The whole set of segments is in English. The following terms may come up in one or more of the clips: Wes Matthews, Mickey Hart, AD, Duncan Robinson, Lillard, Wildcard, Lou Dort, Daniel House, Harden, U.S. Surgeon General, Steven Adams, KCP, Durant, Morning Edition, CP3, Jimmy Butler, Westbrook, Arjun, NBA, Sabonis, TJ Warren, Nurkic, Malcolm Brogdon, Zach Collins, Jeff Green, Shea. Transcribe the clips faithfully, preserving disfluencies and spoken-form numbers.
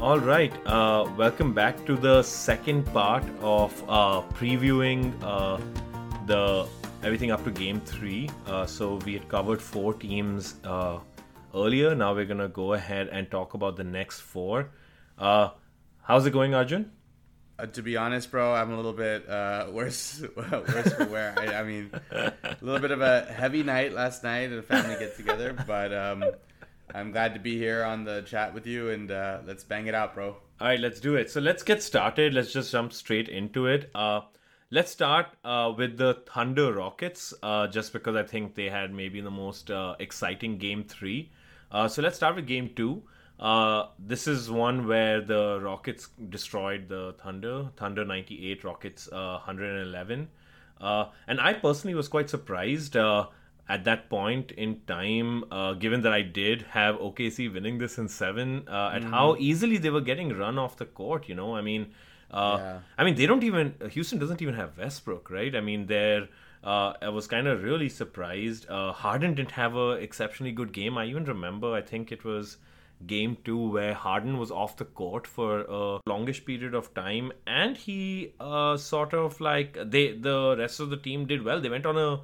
All right, uh, welcome back to the second part of uh, previewing uh, the everything up to game three. Uh, so we had covered four teams uh, earlier. Now we're going to go ahead and talk about the next four. Uh, how's it going, Arjun? Uh, to be honest, bro, I'm a little bit uh, worse, worse for wear. I, I mean, a little bit of a heavy night last night at a family get-together, but... Um, I'm glad to be here on the chat with you, and uh, let's bang it out, bro. All right, let's do it. So let's get started. Let's just jump straight into it. Uh, let's start uh, with the Thunder Rockets, uh, just because I think they had maybe the most uh, exciting game three. Uh, so let's start with game two. Uh, this is one where the Rockets destroyed the Thunder. Thunder ninety-eight, Rockets uh, one eleven. Uh, and I personally was quite surprised. Uh, At that point in time, uh, given that I did have O K C winning this in seven, uh, at mm-hmm. how easily they were getting run off the court, you know, I mean, uh, yeah. I mean, they don't even, Houston doesn't even have Westbrook, right? I mean, they're, uh, I was kind of really surprised. Uh, Harden didn't have an exceptionally good game. I even remember, I think it was game two where Harden was off the court for a longish period of time. And he uh, sort of like, they the rest of the team did well. They went on a,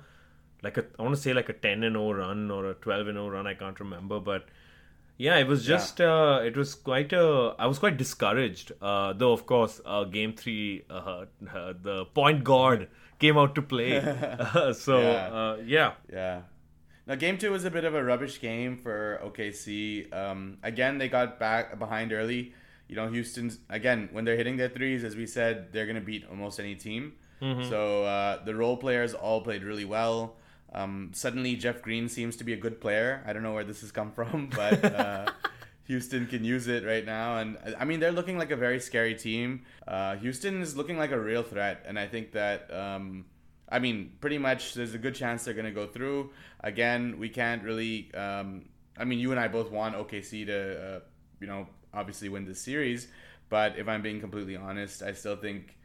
Like a, I want to say like a ten and oh run or a twelve and oh run. I can't remember, but yeah, it was just yeah. uh, it was quite a. I was quite discouraged, uh, though. Of course, uh, game three, uh, uh, the point guard came out to play. uh, so yeah. Uh, yeah, yeah. Now game two was a bit of a rubbish game for O K C. Um, again, they got back behind early. You know, Houston's again when they're hitting their threes, as we said, they're gonna beat almost any team. Mm-hmm. So uh, the role players all played really well. Um, suddenly, Jeff Green seems to be a good player. I don't know where this has come from, but uh, Houston can use it right now. And I mean, they're looking like a very scary team. Uh, Houston is looking like a real threat. And I think that, um, I mean, pretty much there's a good chance they're going to go through. Again, we can't really, um, I mean, you and I both want O K C to, uh, you know, obviously win this series. But if I'm being completely honest, I still think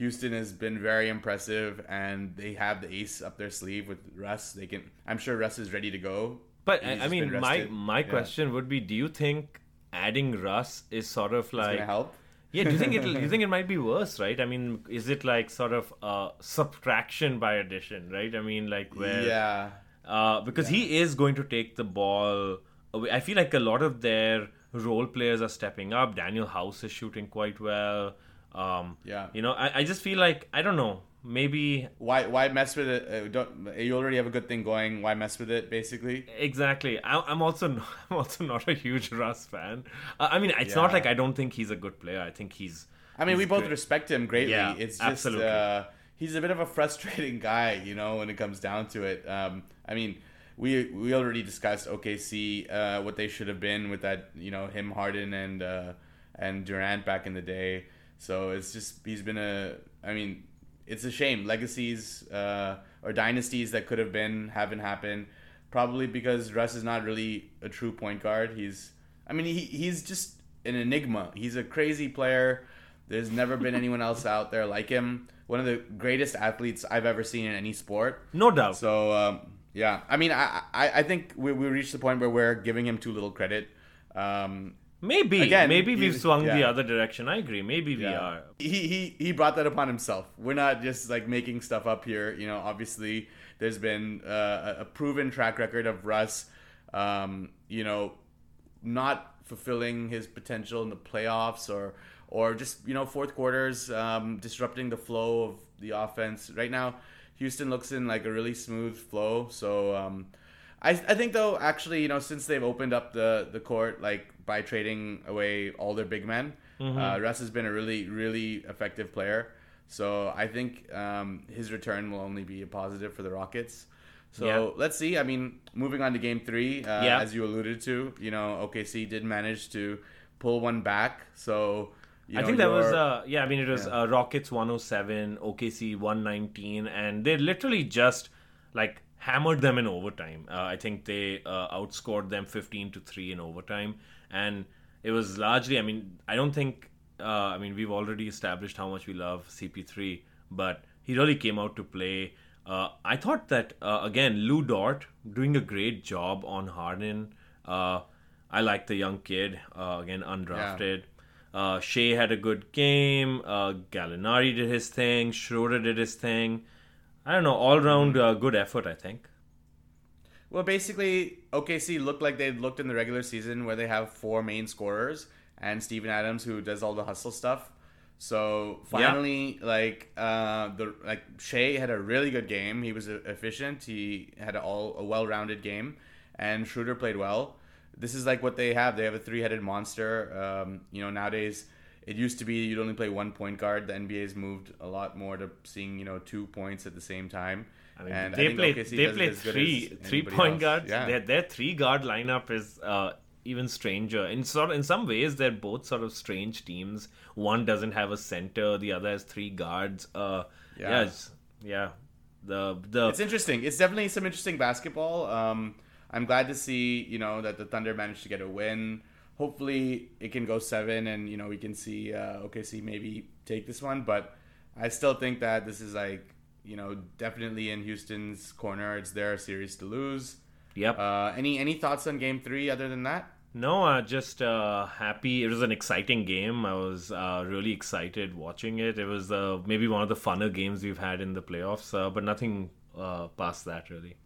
Houston has been very impressive, and they have the ace up their sleeve with Russ. They can, I'm sure Russ is ready to go. But He's I mean, my my yeah. question would be: do you think adding Russ is sort of like it's gonna help? Yeah, do you think it? You think it might be worse, right? I mean, is it like sort of uh, subtraction by addition, right? I mean, like where? Yeah. Uh, because yeah. he is going to take the ball away. I feel like a lot of their role players are stepping up. Daniel House is shooting quite well. Um, yeah, you know, I, I just feel like I don't know. Maybe why why mess with it? Uh, don't you already have a good thing going? Why mess with it? Basically, exactly. I, I'm also not, I'm also not a huge Russ fan. Uh, I mean, it's yeah. not like I don't think he's a good player. I think he's. I mean, he's we both great. respect him greatly. Yeah, it's just absolutely. Uh, he's a bit of a frustrating guy, you know, when it comes down to it. Um, I mean, we we already discussed O K C uh, what they should have been with that, you know, him, Harden, and uh, and Durant back in the day. So it's just, he's been a, I mean, it's a shame. Legacies uh, or dynasties that could have been, haven't happened. Probably because Russ is not really a true point guard. He's, I mean, he he's just an enigma. He's a crazy player. There's never been anyone else out there like him. One of the greatest athletes I've ever seen in any sport. No doubt. So, um, yeah. I mean, I, I, I think we, we reached the point where we're giving him too little credit. Um Maybe, Again, maybe we've swung yeah. the other direction. I agree. Maybe yeah. we are. He he he brought that upon himself. We're not just like making stuff up here. You know, obviously there's been uh, a proven track record of Russ, um, you know, not fulfilling his potential in the playoffs or or just, you know, fourth quarters, um, disrupting the flow of the offense. Right now, Houston looks in like a really smooth flow. So um, I I think though, actually, you know, since they've opened up the the court, like, by trading away all their big men. Mm-hmm. Uh, Russ has been a really, really effective player. So I think um, his return will only be a positive for the Rockets. So yeah. let's see. I mean, moving on to game three, uh, yeah. as you alluded to, you know, O K C did manage to pull one back. So, you know, I think that was, uh, yeah, I mean, it was yeah. uh, Rockets one oh seven, O K C one nineteen, and they literally just, like, hammered them in overtime. Uh, I think they uh, outscored them fifteen to three in overtime. And it was largely, I mean, I don't think, uh, I mean, we've already established how much we love C P three, but he really came out to play. Uh, I thought that, uh, again, Lou Dort doing a great job on Harden. Uh, I like the young kid, uh, again, undrafted. Yeah. Uh, Shea had a good game. Uh, Gallinari did his thing. Schroeder did his thing. I don't know. All-round uh, good effort, I think. Well, basically, O K C looked like they looked in the regular season where they have four main scorers and Steven Adams, who does all the hustle stuff. So, finally, yeah. like, uh, the like Shea had a really good game. He was efficient. He had a, all, a well-rounded game. And Schroeder played well. This is like what they have. They have a three-headed monster. Um, you know, nowadays, it used to be you'd only play one point guard. The N B A has moved a lot more to seeing, you know, two points at the same time. I mean, and they I play they play three three point else. guards. Yeah. Their their three guard lineup is uh, even stranger. In sort of, in some ways, they're both sort of strange teams. One doesn't have a center. The other has three guards. Uh, yeah, yeah. yeah. The the it's interesting. It's definitely some interesting basketball. Um, I'm glad to see, you know, that the Thunder managed to get a win. Hopefully it can go seven and, you know, we can see uh, O K C maybe take this one. But I still think that this is, like, you know, definitely in Houston's corner. It's their series to lose. Yep. Uh, any any thoughts on game three other than that? No, uh, just uh, happy. It was an exciting game. I was uh, really excited watching it. It was uh, maybe one of the funner games we've had in the playoffs, uh, but nothing uh, past that, really.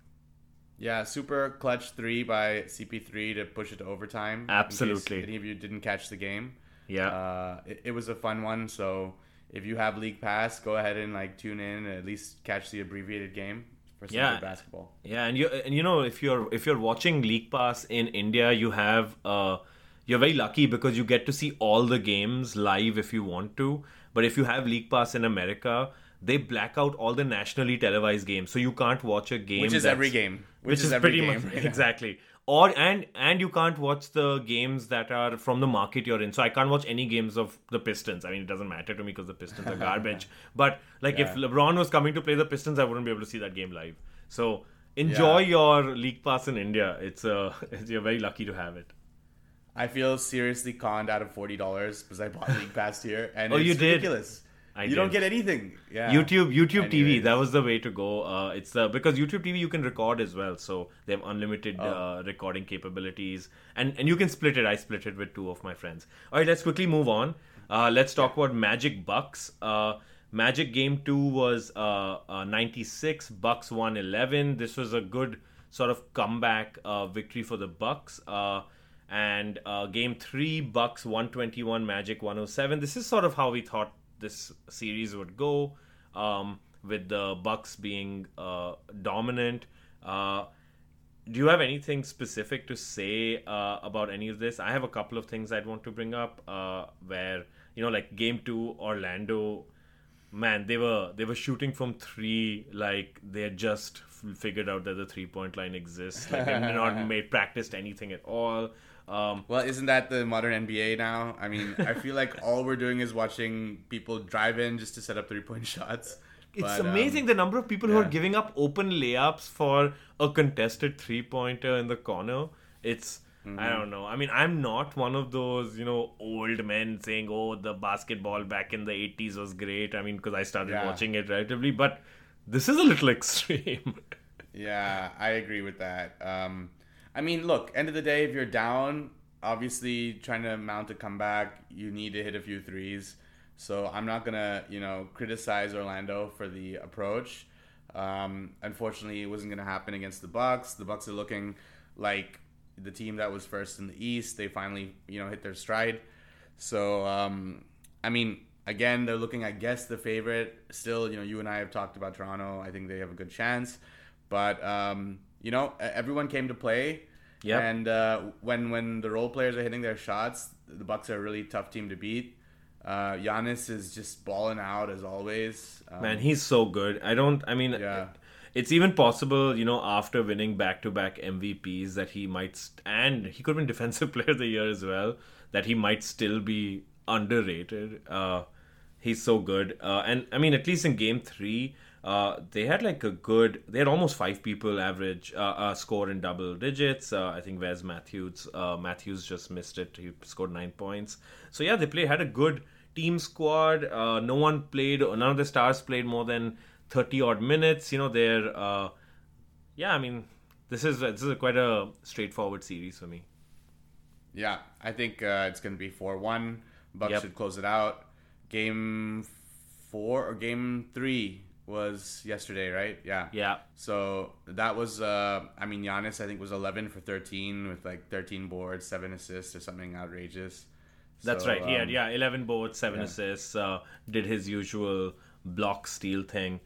Yeah, super clutch three by C P three to push it to overtime. Absolutely. In case any of you didn't catch the game. Yeah. Uh, it, it was a fun one. So if you have League Pass, go ahead and, like, tune in and at least catch the abbreviated game for some yeah. good basketball. Yeah, and you and you know if you're if you're watching League Pass in India, you have uh, you're very lucky because you get to see all the games live if you want to. But if you have League Pass in America, they black out all the nationally televised games, so you can't watch a game. Which is every game. Which, which is, is every pretty game, much right exactly. Or and and you can't watch the games that are from the market you're in. So I can't watch any games of the Pistons. I mean, it doesn't matter to me because the Pistons are garbage. But like yeah. if LeBron was coming to play the Pistons, I wouldn't be able to see that game live. So enjoy yeah. your League Pass in India. It's a it's, you're very lucky to have it. I feel seriously conned out of forty dollars because I bought League Pass here, and oh, it's you did. ridiculous. I you did. don't get anything. Yeah. YouTube, YouTube Anyways. T V. That was the way to go. Uh, it's the because YouTube T V you can record as well, so they have unlimited oh. uh, recording capabilities, and and you can split it. I split it with two of my friends. All right, let's quickly move on. Uh, let's talk about Magic Bucks. Uh, Magic game two was uh, uh, ninety-six. Bucks won eleven. This was a good sort of comeback uh, victory for the Bucks. Uh, and uh, game three, Bucks one twenty-one, Magic one oh seven. This is sort of how we thought this series would go, um, with the Bucks being uh, dominant. Uh, do you have anything specific to say uh, about any of this? I have a couple of things I'd want to bring up. Uh, where you know, like game two, Orlando, man, they were they were shooting from three like they had just figured out that the three point line exists. Like they've not made practiced anything at all. Um, well, isn't that the modern N B A now? I mean, I feel like all we're doing is watching people drive in just to set up three-point shots. It's but, amazing um, the number of people yeah. who are giving up open layups for a contested three-pointer in the corner. It's, mm-hmm. I don't know. I mean, I'm not one of those, you know, old men saying, oh, the basketball back in the eighties was great. I mean, because I started yeah. watching it relatively. But this is a little extreme. yeah, I agree with that. Um I mean, look, end of the day, if you're down, obviously trying to mount a comeback, you need to hit a few threes. So I'm not going to, you know, criticize Orlando for the approach. Um, unfortunately, it wasn't going to happen against the Bucks. The Bucks are looking like the team that was first in the East. They finally, you know, hit their stride. So, um, I mean, again, they're looking, I guess, the favorite. Still, you know, you and I have talked about Toronto. I think they have a good chance. But, um, you know, everyone came to play. Yep. And uh, when when the role players are hitting their shots, the Bucks are a really tough team to beat. Uh, Giannis is just balling out as always. Um, Man, he's so good. I don't, I mean, yeah. it's even possible, you know, after winning back-to-back M V Ps that he might, st- and he could have been Defensive Player of the Year as well, that he might still be underrated. Uh, he's so good. Uh, and, I mean, at least in Game three, Uh, they had like a good, they had almost five people average uh, uh, score in double digits. Uh, I think Wes Matthews, uh, Matthews just missed it. He scored nine points. So yeah, they play had a good team squad. Uh, no one played, none of the stars played more than thirty odd minutes. You know, they're, uh, yeah, I mean, this is, this is a quite a straightforward series for me. Yeah, I think uh, it's going to be four one. Bucks yep. should close it out. Game four or game three was yesterday, right? Yeah. Yeah. So that was, uh, I mean, Giannis, I think, was eleven for thirteen with like thirteen boards, seven assists or something outrageous. That's so, right. Um, he had, yeah, eleven boards, seven yeah. assists, uh, did his usual block steal thing.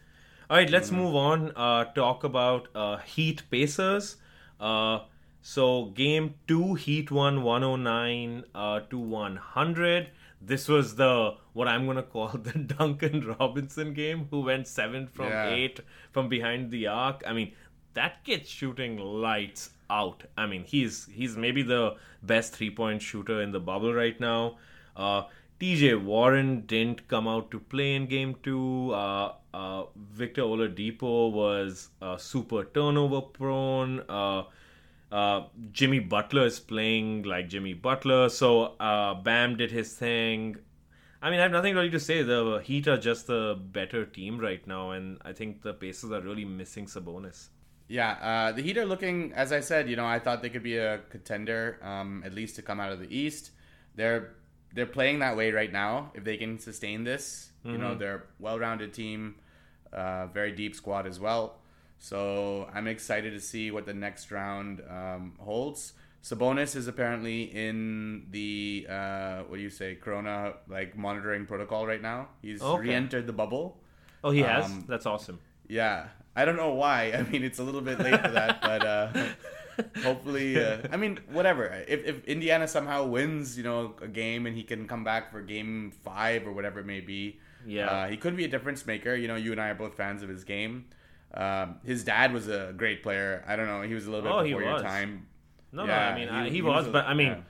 All right, let's mm. move on. Uh, talk about uh, Heat Pacers. Uh, so game two, Heat won one oh nine uh, to one hundred. This was the, what I'm going to call the Duncan Robinson game, who went seven from yeah. eight from behind the arc. I mean, that kid's shooting lights out. I mean, he's he's maybe the best three-point shooter in the bubble right now. Uh, T J Warren didn't come out to play in game two. Uh, uh, Victor Oladipo was uh, super turnover prone. Uh, Uh, Jimmy Butler is playing like Jimmy Butler. So uh, Bam did his thing. I mean, I have nothing really to say. The Heat are just the better team right now, and I think the Pacers are really missing Sabonis. Yeah, uh, the Heat are looking, as I said, you know, I thought they could be a contender, um, at least to come out of the East. They're they're playing that way right now. If they can sustain this, mm-hmm. you know, they're a well-rounded team, uh, very deep squad as well. So I'm excited to see what the next round um, holds. Sabonis is apparently in the, uh, what do you say, Corona, like, monitoring protocol right now. He's okay. re-entered the bubble. Oh, he um, has? That's awesome. Yeah. I don't know why. I mean, it's a little bit late for that, but uh, hopefully, uh, I mean, whatever. If, if Indiana somehow wins, you know, a game and he can come back for game five or whatever it may be, yeah, uh, he could be a difference maker. You know, you and I are both fans of his game. Um, his dad was a great player. I don't know. He was a little bit oh, before your time. No, yeah, no. I mean, he, I, he, he was, was a, but I mean, yeah.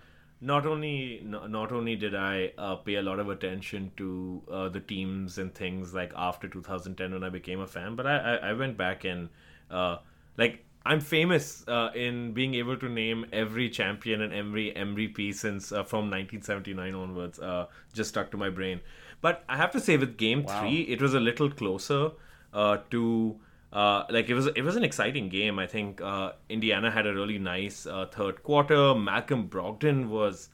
not only not, not only did I uh, pay a lot of attention to uh, the teams and things like after two thousand ten when I became a fan, but I, I, I went back and uh, like I'm famous uh, in being able to name every champion and every M V P since uh, from nineteen seventy-nine onwards. Uh, just stuck to my brain. But I have to say, with Game wow. Three, it was a little closer uh, to. Uh, like it was it was an exciting game. I think uh, Indiana had a really nice uh, third quarter. Malcolm Brogdon was,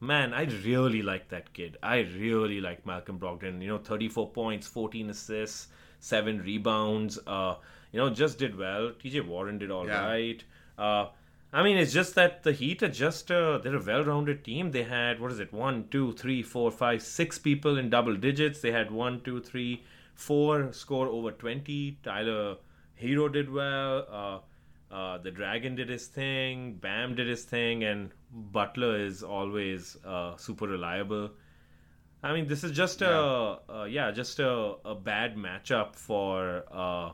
man, I really like that kid. I really like Malcolm Brogdon. You know, thirty-four points, fourteen assists, seven rebounds. Uh, you know, just did well. T J Warren did all yeah. right. Uh, I mean, it's just that the Heat are just, uh, they're a well-rounded team. They had, what is it, one, two, three, four, five, six people in double digits. They had one, two, three... Four score over twenty. Tyler Hero did well. Uh, uh, the Dragon did his thing. Bam did his thing. And Butler is always uh, super reliable. I mean, this is just a yeah, uh, yeah just a, a bad matchup for uh,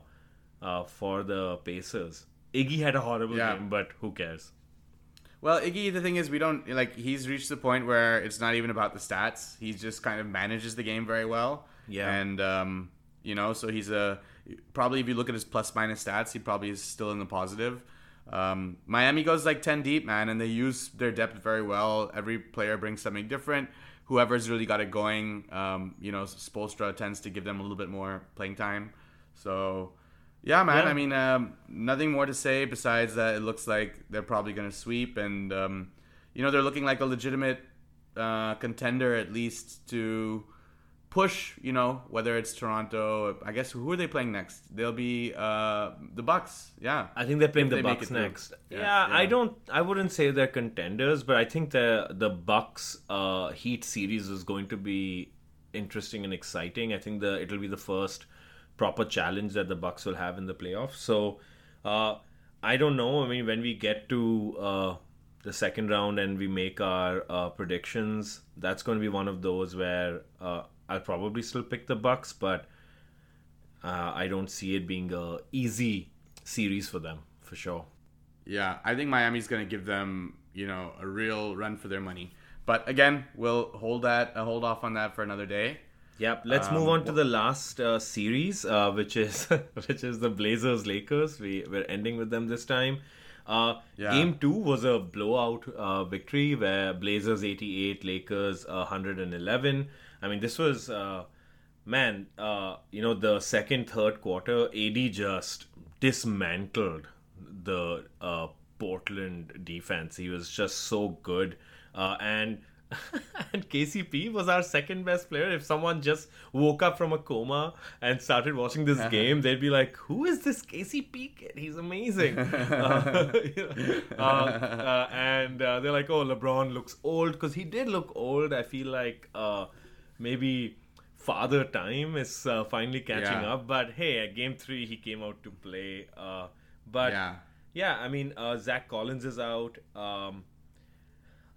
uh, for the Pacers. Iggy had a horrible yeah. game, but who cares? Well, Iggy, the thing is, we don't like. He's reached the point where it's not even about the stats. He just kind of manages the game very well. Yeah, and um, you know, so he's a probably if you look at his plus minus stats, he probably is still in the positive. Um, Miami goes like ten deep, man, and they use their depth very well. Every player brings something different. Whoever's really got it going, um, you know, Spoelstra tends to give them a little bit more playing time. So, yeah, man. Yeah. I mean, um, nothing more to say besides that it looks like they're probably going to sweep, and um, you know, they're looking like a legitimate uh, contender at least to. Push, you know, whether it's Toronto, I guess, who are they playing next? They'll be uh, the Bucks, yeah. I think they're playing the Bucks next. Yeah, yeah, yeah, I don't, I wouldn't say they're contenders, but I think the the Bucks uh, Heat series is going to be interesting and exciting. I think the it'll be the first proper challenge that the Bucks will have in the playoffs. So uh, I don't know. I mean, when we get to uh, the second round and we make our uh, predictions, that's going to be one of those where. Uh, I'll probably still pick the Bucks, but uh, I don't see it being a easy series for them, for sure. Yeah, I think Miami's going to give them, you know, a real run for their money. But again, we'll hold that, uh, hold off on that for another day. Yep. Let's um, move on to the last uh, series, uh, which is which is the Blazers Lakers. We we're ending with them this time. Uh, yeah. Game two was a blowout uh, victory where Blazers eighty-eight, Lakers uh, one eleven. I mean, this was, uh, man, uh, you know, the second, third quarter, A D just dismantled the uh, Portland defense. He was just so good. Uh, and And K C P was our second best player. If someone just woke up from a coma and started watching this game, they'd be like, who is this K C P kid? He's amazing. Uh, you know, uh, uh, and uh, they're like, oh, LeBron looks old. Because he did look old. I feel like uh, maybe father time is uh, finally catching yeah. up. But hey, at game three, he came out to play. Uh, but yeah. yeah, I mean, uh, Zach Collins is out. Um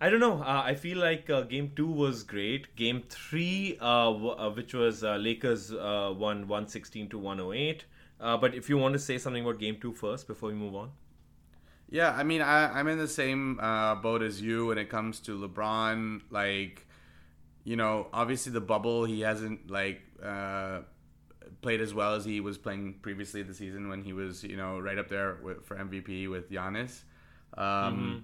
I don't know. Uh, I feel like uh, game two was great. Game three, uh, w- uh, which was uh, Lakers uh, won one sixteen to one oh eight. Uh, but if you want to say something about game two first before we move on. Yeah, I mean, I, I'm in the same uh, boat as you when it comes to LeBron. Like, you know, obviously the bubble, he hasn't, like, uh, played as well as he was playing previously this season when he was, you know, right up there with, for M V P with Giannis. Um mm-hmm.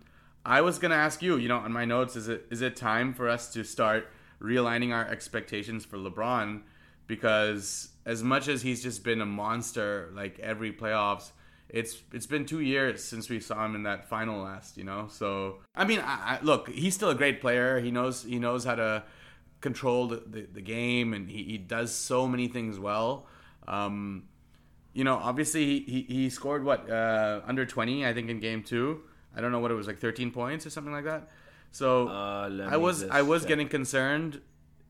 I was going to ask you, you know, on my notes, is it is it time for us to start realigning our expectations for LeBron? Because as much as he's just been a monster, like, every playoffs, it's it's been two years since we saw him in that final last, you know? So, I mean, I, I, look, he's still a great player. He knows he knows how to control the, the, the game, and he, he does so many things well. Um, you know, obviously, he, he scored, what, uh, under twenty, I think, in game two. I don't know what it was, like thirteen points or something like that. So uh, I was I was check. getting concerned,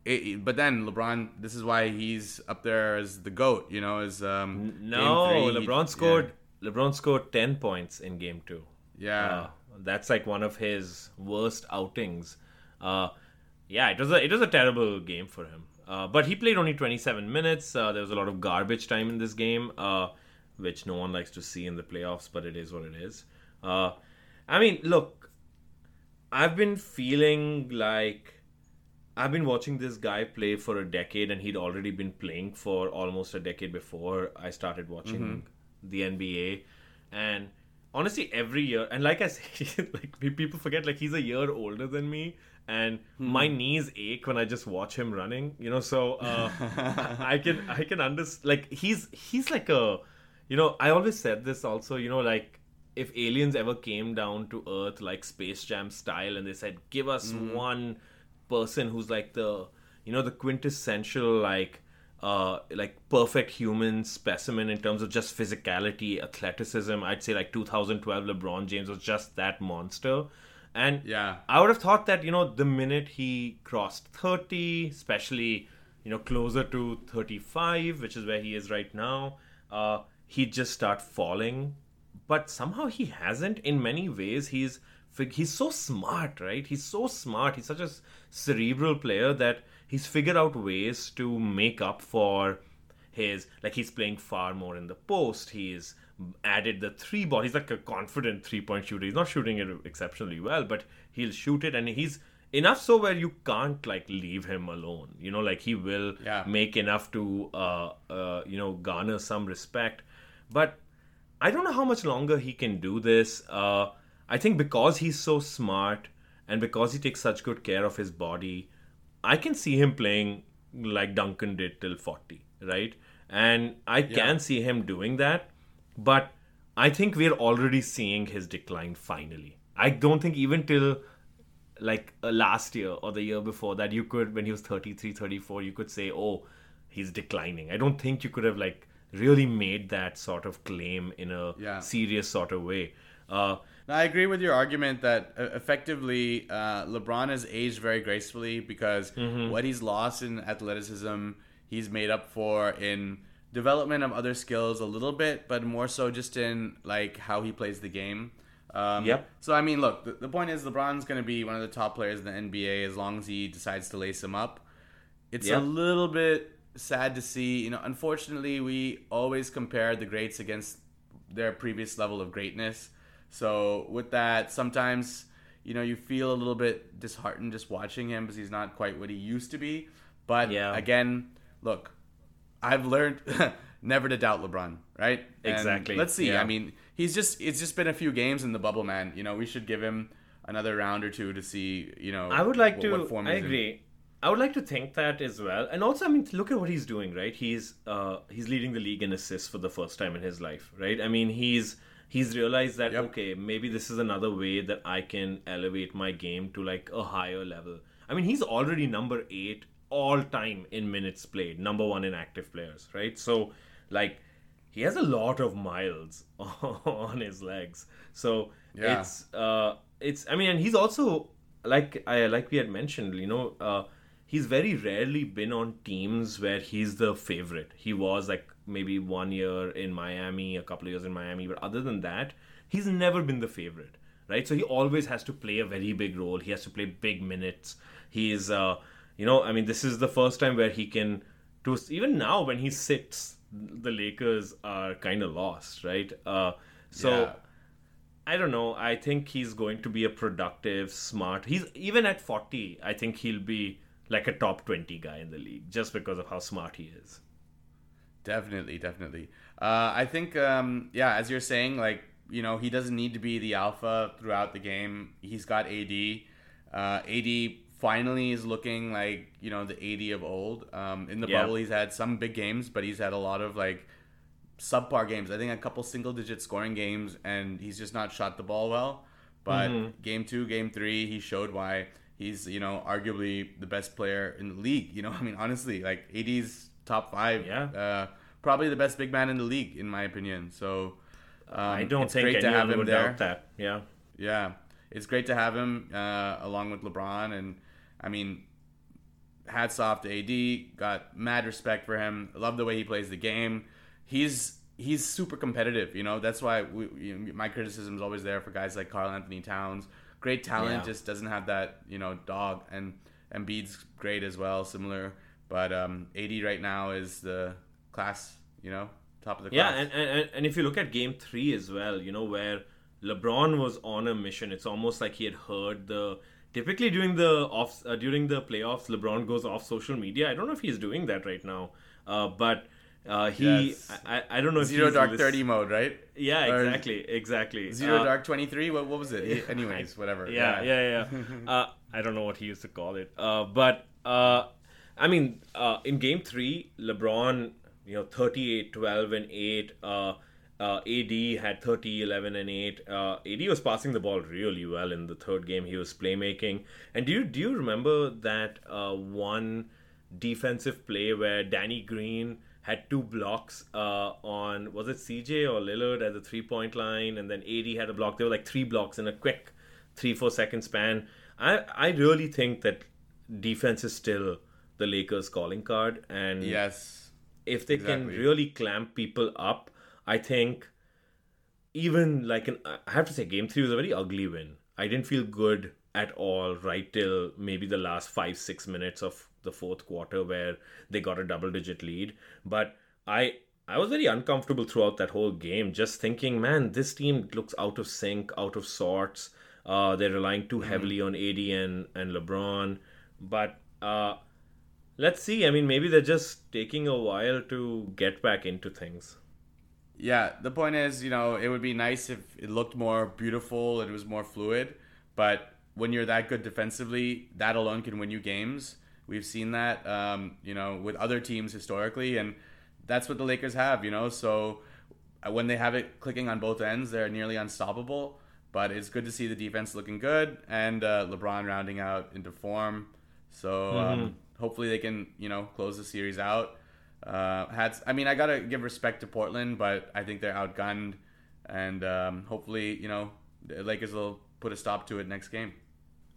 it, it, but then LeBron. This is why he's up there as the GOAT. You know, as um, no game three, LeBron he, scored yeah. LeBron scored ten points in game two. Yeah, uh, that's like one of his worst outings. Uh, yeah, it was a it was a terrible game for him. Uh, but he played only twenty-seven minutes. Uh, there was a lot of garbage time in this game, uh, which no one likes to see in the playoffs. But it is what it is. Uh, I mean, look, I've been feeling like I've been watching this guy play for a decade, and he'd already been playing for almost a decade before I started watching mm-hmm. the N B A. And honestly, every year, and like I say, like people forget, like he's a year older than me, and mm-hmm. my knees ache when I just watch him running, you know. So uh, I can I can understand. Like he's he's like a, you know, I always said this also, you know, like. If aliens ever came down to Earth, like Space Jam style, and they said, give us mm. one person who's like the, you know, the quintessential, like, uh, like perfect human specimen in terms of just physicality, athleticism, I'd say like two thousand twelve LeBron James was just that monster. And yeah. I would have thought that, you know, the minute he crossed thirty, especially, you know, closer to thirty-five, which is where he is right now, uh, he'd just start falling. But somehow he hasn't. In many ways, he's he's so smart, right? He's so smart. He's such a cerebral player that he's figured out ways to make up for his... Like, he's playing far more in the post. He's added the three ball. He's like a confident three-point shooter. He's not shooting it exceptionally well, but he'll shoot it. And he's enough so where you can't, like, leave him alone. You know, like, he will yeah. make enough to, uh, uh, you know, garner some respect. But... I don't know how much longer he can do this. Uh, I think because he's so smart and because he takes such good care of his body, I can see him playing like Duncan did till forty, right? And I yeah. can see him doing that. But I think we're already seeing his decline finally. I don't think even till like uh, last year or the year before that, you could, when he was thirty-three, thirty-four, you could say, oh, he's declining. I don't think you could have like, really made that sort of claim in a yeah. serious sort of way. Uh, now, I agree with your argument that uh, effectively uh, LeBron has aged very gracefully because mm-hmm. what he's lost in athleticism, he's made up for in development of other skills a little bit, but more so just in like how he plays the game. Um, yep. So, I mean, look, the, the point is LeBron's going to be one of the top players in the N B A as long as he decides to lace him up. It's yep. a little bit... sad to see, you know, unfortunately we always compare the greats against their previous level of greatness. So with that, sometimes, you know, you feel a little bit disheartened just watching him because he's not quite what he used to be. But yeah. again, look, I've learned never to doubt LeBron, right? Exactly. And let's see. Yeah. I mean, he's just, it's just been a few games in the bubble, man. You know, we should give him another round or two to see, you know, I would like what, to, what form I he's agree. In. I would like to think that as well. And also, I mean, look at what he's doing, right? He's uh, he's leading the league in assists for the first time in his life, right? I mean, he's he's realized that, yep. okay, maybe this is another way that I can elevate my game to, like, a higher level. I mean, he's already number eight all time in minutes played, number one in active players, right? So, like, he has a lot of miles on his legs. So, yeah. it's, uh, it's, I mean, and he's also, like I like we had mentioned, you know, uh, he's very rarely been on teams where he's the favorite. He was, like, maybe one year in Miami, a couple of years in Miami. But other than that, he's never been the favorite, right? So he always has to play a very big role. He has to play big minutes. He is, uh, you know, I mean, this is the first time where he can, to even now when he sits, the Lakers are kind of lost, right? Uh, so, yeah. I don't know. I think he's going to be a productive, smart. He's even at forty, I think he'll be like a top twenty guy in the league just because of how smart he is. Definitely, definitely. Uh, I think, um, yeah, as you're saying, like, you know, he doesn't need to be the alpha throughout the game. He's got A D. Uh, A D finally is looking like, you know, the A D of old. Um, in the yeah. bubble, he's had some big games, but he's had a lot of, like, subpar games. I think a couple single-digit scoring games, and he's just not shot the ball well. But mm-hmm. game two, game three, he showed why he's, you know, arguably the best player in the league. You know, I mean, honestly, like, A D's top five, yeah. uh, probably the best big man in the league, in my opinion. So um, I don't it's think great anyone to have him would there. doubt that. Yeah, yeah, it's great to have him uh, along with LeBron, and I mean, hats off to A D. Got mad respect for him. Love the way he plays the game. He's he's super competitive. You know, that's why we, you know, my criticism is always there for guys like Karl-Anthony Towns. Great talent, yeah. just doesn't have that, you know, dog. And Embiid's great as well, similar. But um, A D right now is the class, you know, top of the yeah, class. Yeah, and, and, and if you look at game three as well, you know, where LeBron was on a mission, it's almost like he had heard the... Typically during the off, uh, during the playoffs, LeBron goes off social media. I don't know if he's doing that right now, uh, but uh, he... Yes. I, I don't know if Zero he's... Zero Dark thirty mode, right? Yeah, or exactly, exactly. Zero uh, Dark twenty-three? What, what was it? Yeah, anyways, whatever. Yeah, yeah, yeah. yeah. uh, I don't know what he used to call it. Uh, but... Uh, I mean, uh, in game three, LeBron, you know, thirty-eight, twelve, and eight. Uh, uh, A D had thirty, eleven, and eight. Uh, A D was passing the ball really well in the third game. He was playmaking. And do you, do you remember that uh, one defensive play where Danny Green had two blocks uh, on, was it C J or Lillard at the three-point line? And then A D had a block. There were like three blocks in a quick three, four-second span. I, I really think that defense is still... the Lakers' calling card, and yes, if they exactly. can really clamp people up, I think even like an I have to say, game three was a very ugly win. I didn't feel good at all right till maybe the last five six minutes of the fourth quarter where they got a double digit lead. But I I was very uncomfortable throughout that whole game, just thinking, man, this team looks out of sync, out of sorts. Uh, they're relying too heavily mm-hmm. on A D and and LeBron, but uh. Let's see. I mean, maybe they're just taking a while to get back into things. Yeah, the point is, you know, it would be nice if it looked more beautiful, it was more fluid. But when you're that good defensively, that alone can win you games. We've seen that, um, you know, with other teams historically. And that's what the Lakers have, you know. So when they have it clicking on both ends, they're nearly unstoppable. But it's good to see the defense looking good and uh, LeBron rounding out into form. So... Um, mm-hmm. Hopefully they can, you know, close the series out. Uh, had, I mean, I got to give respect to Portland, but I think they're outgunned. And um, hopefully, you know, the Lakers will put a stop to it next game.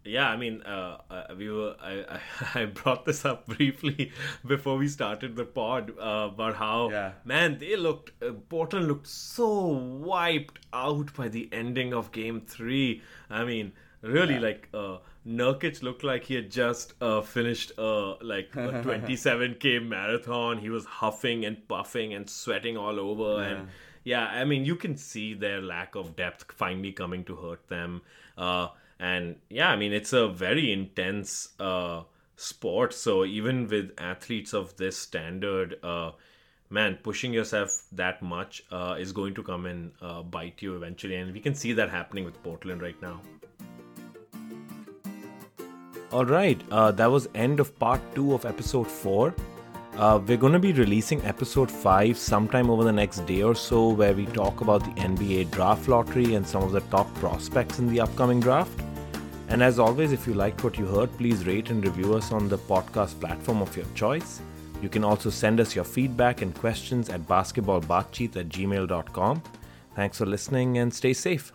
Yeah, I mean, uh, we were, I, I brought this up briefly before we started the pod uh, about how, yeah. man, they looked, uh, Portland looked so wiped out by the ending of game three. I mean, really, yeah. like... Uh, Nurkic looked like he had just uh, finished uh, like a twenty-seven K marathon. He was huffing and puffing and sweating all over. Yeah. And yeah, I mean, you can see their lack of depth finally coming to hurt them. Uh, and yeah, I mean, it's a very intense uh, sport. So even with athletes of this standard, uh, man, pushing yourself that much uh, is going to come and uh, bite you eventually. And we can see that happening with Portland right now. All right, uh, that was end of part two of episode four. Uh, we're going to be releasing episode five sometime over the next day or so, where we talk about the N B A draft lottery and some of the top prospects in the upcoming draft. And as always, if you liked what you heard, please rate and review us on the podcast platform of your choice. You can also send us your feedback and questions at basketball batcheet at gmail dot com. Thanks for listening and stay safe.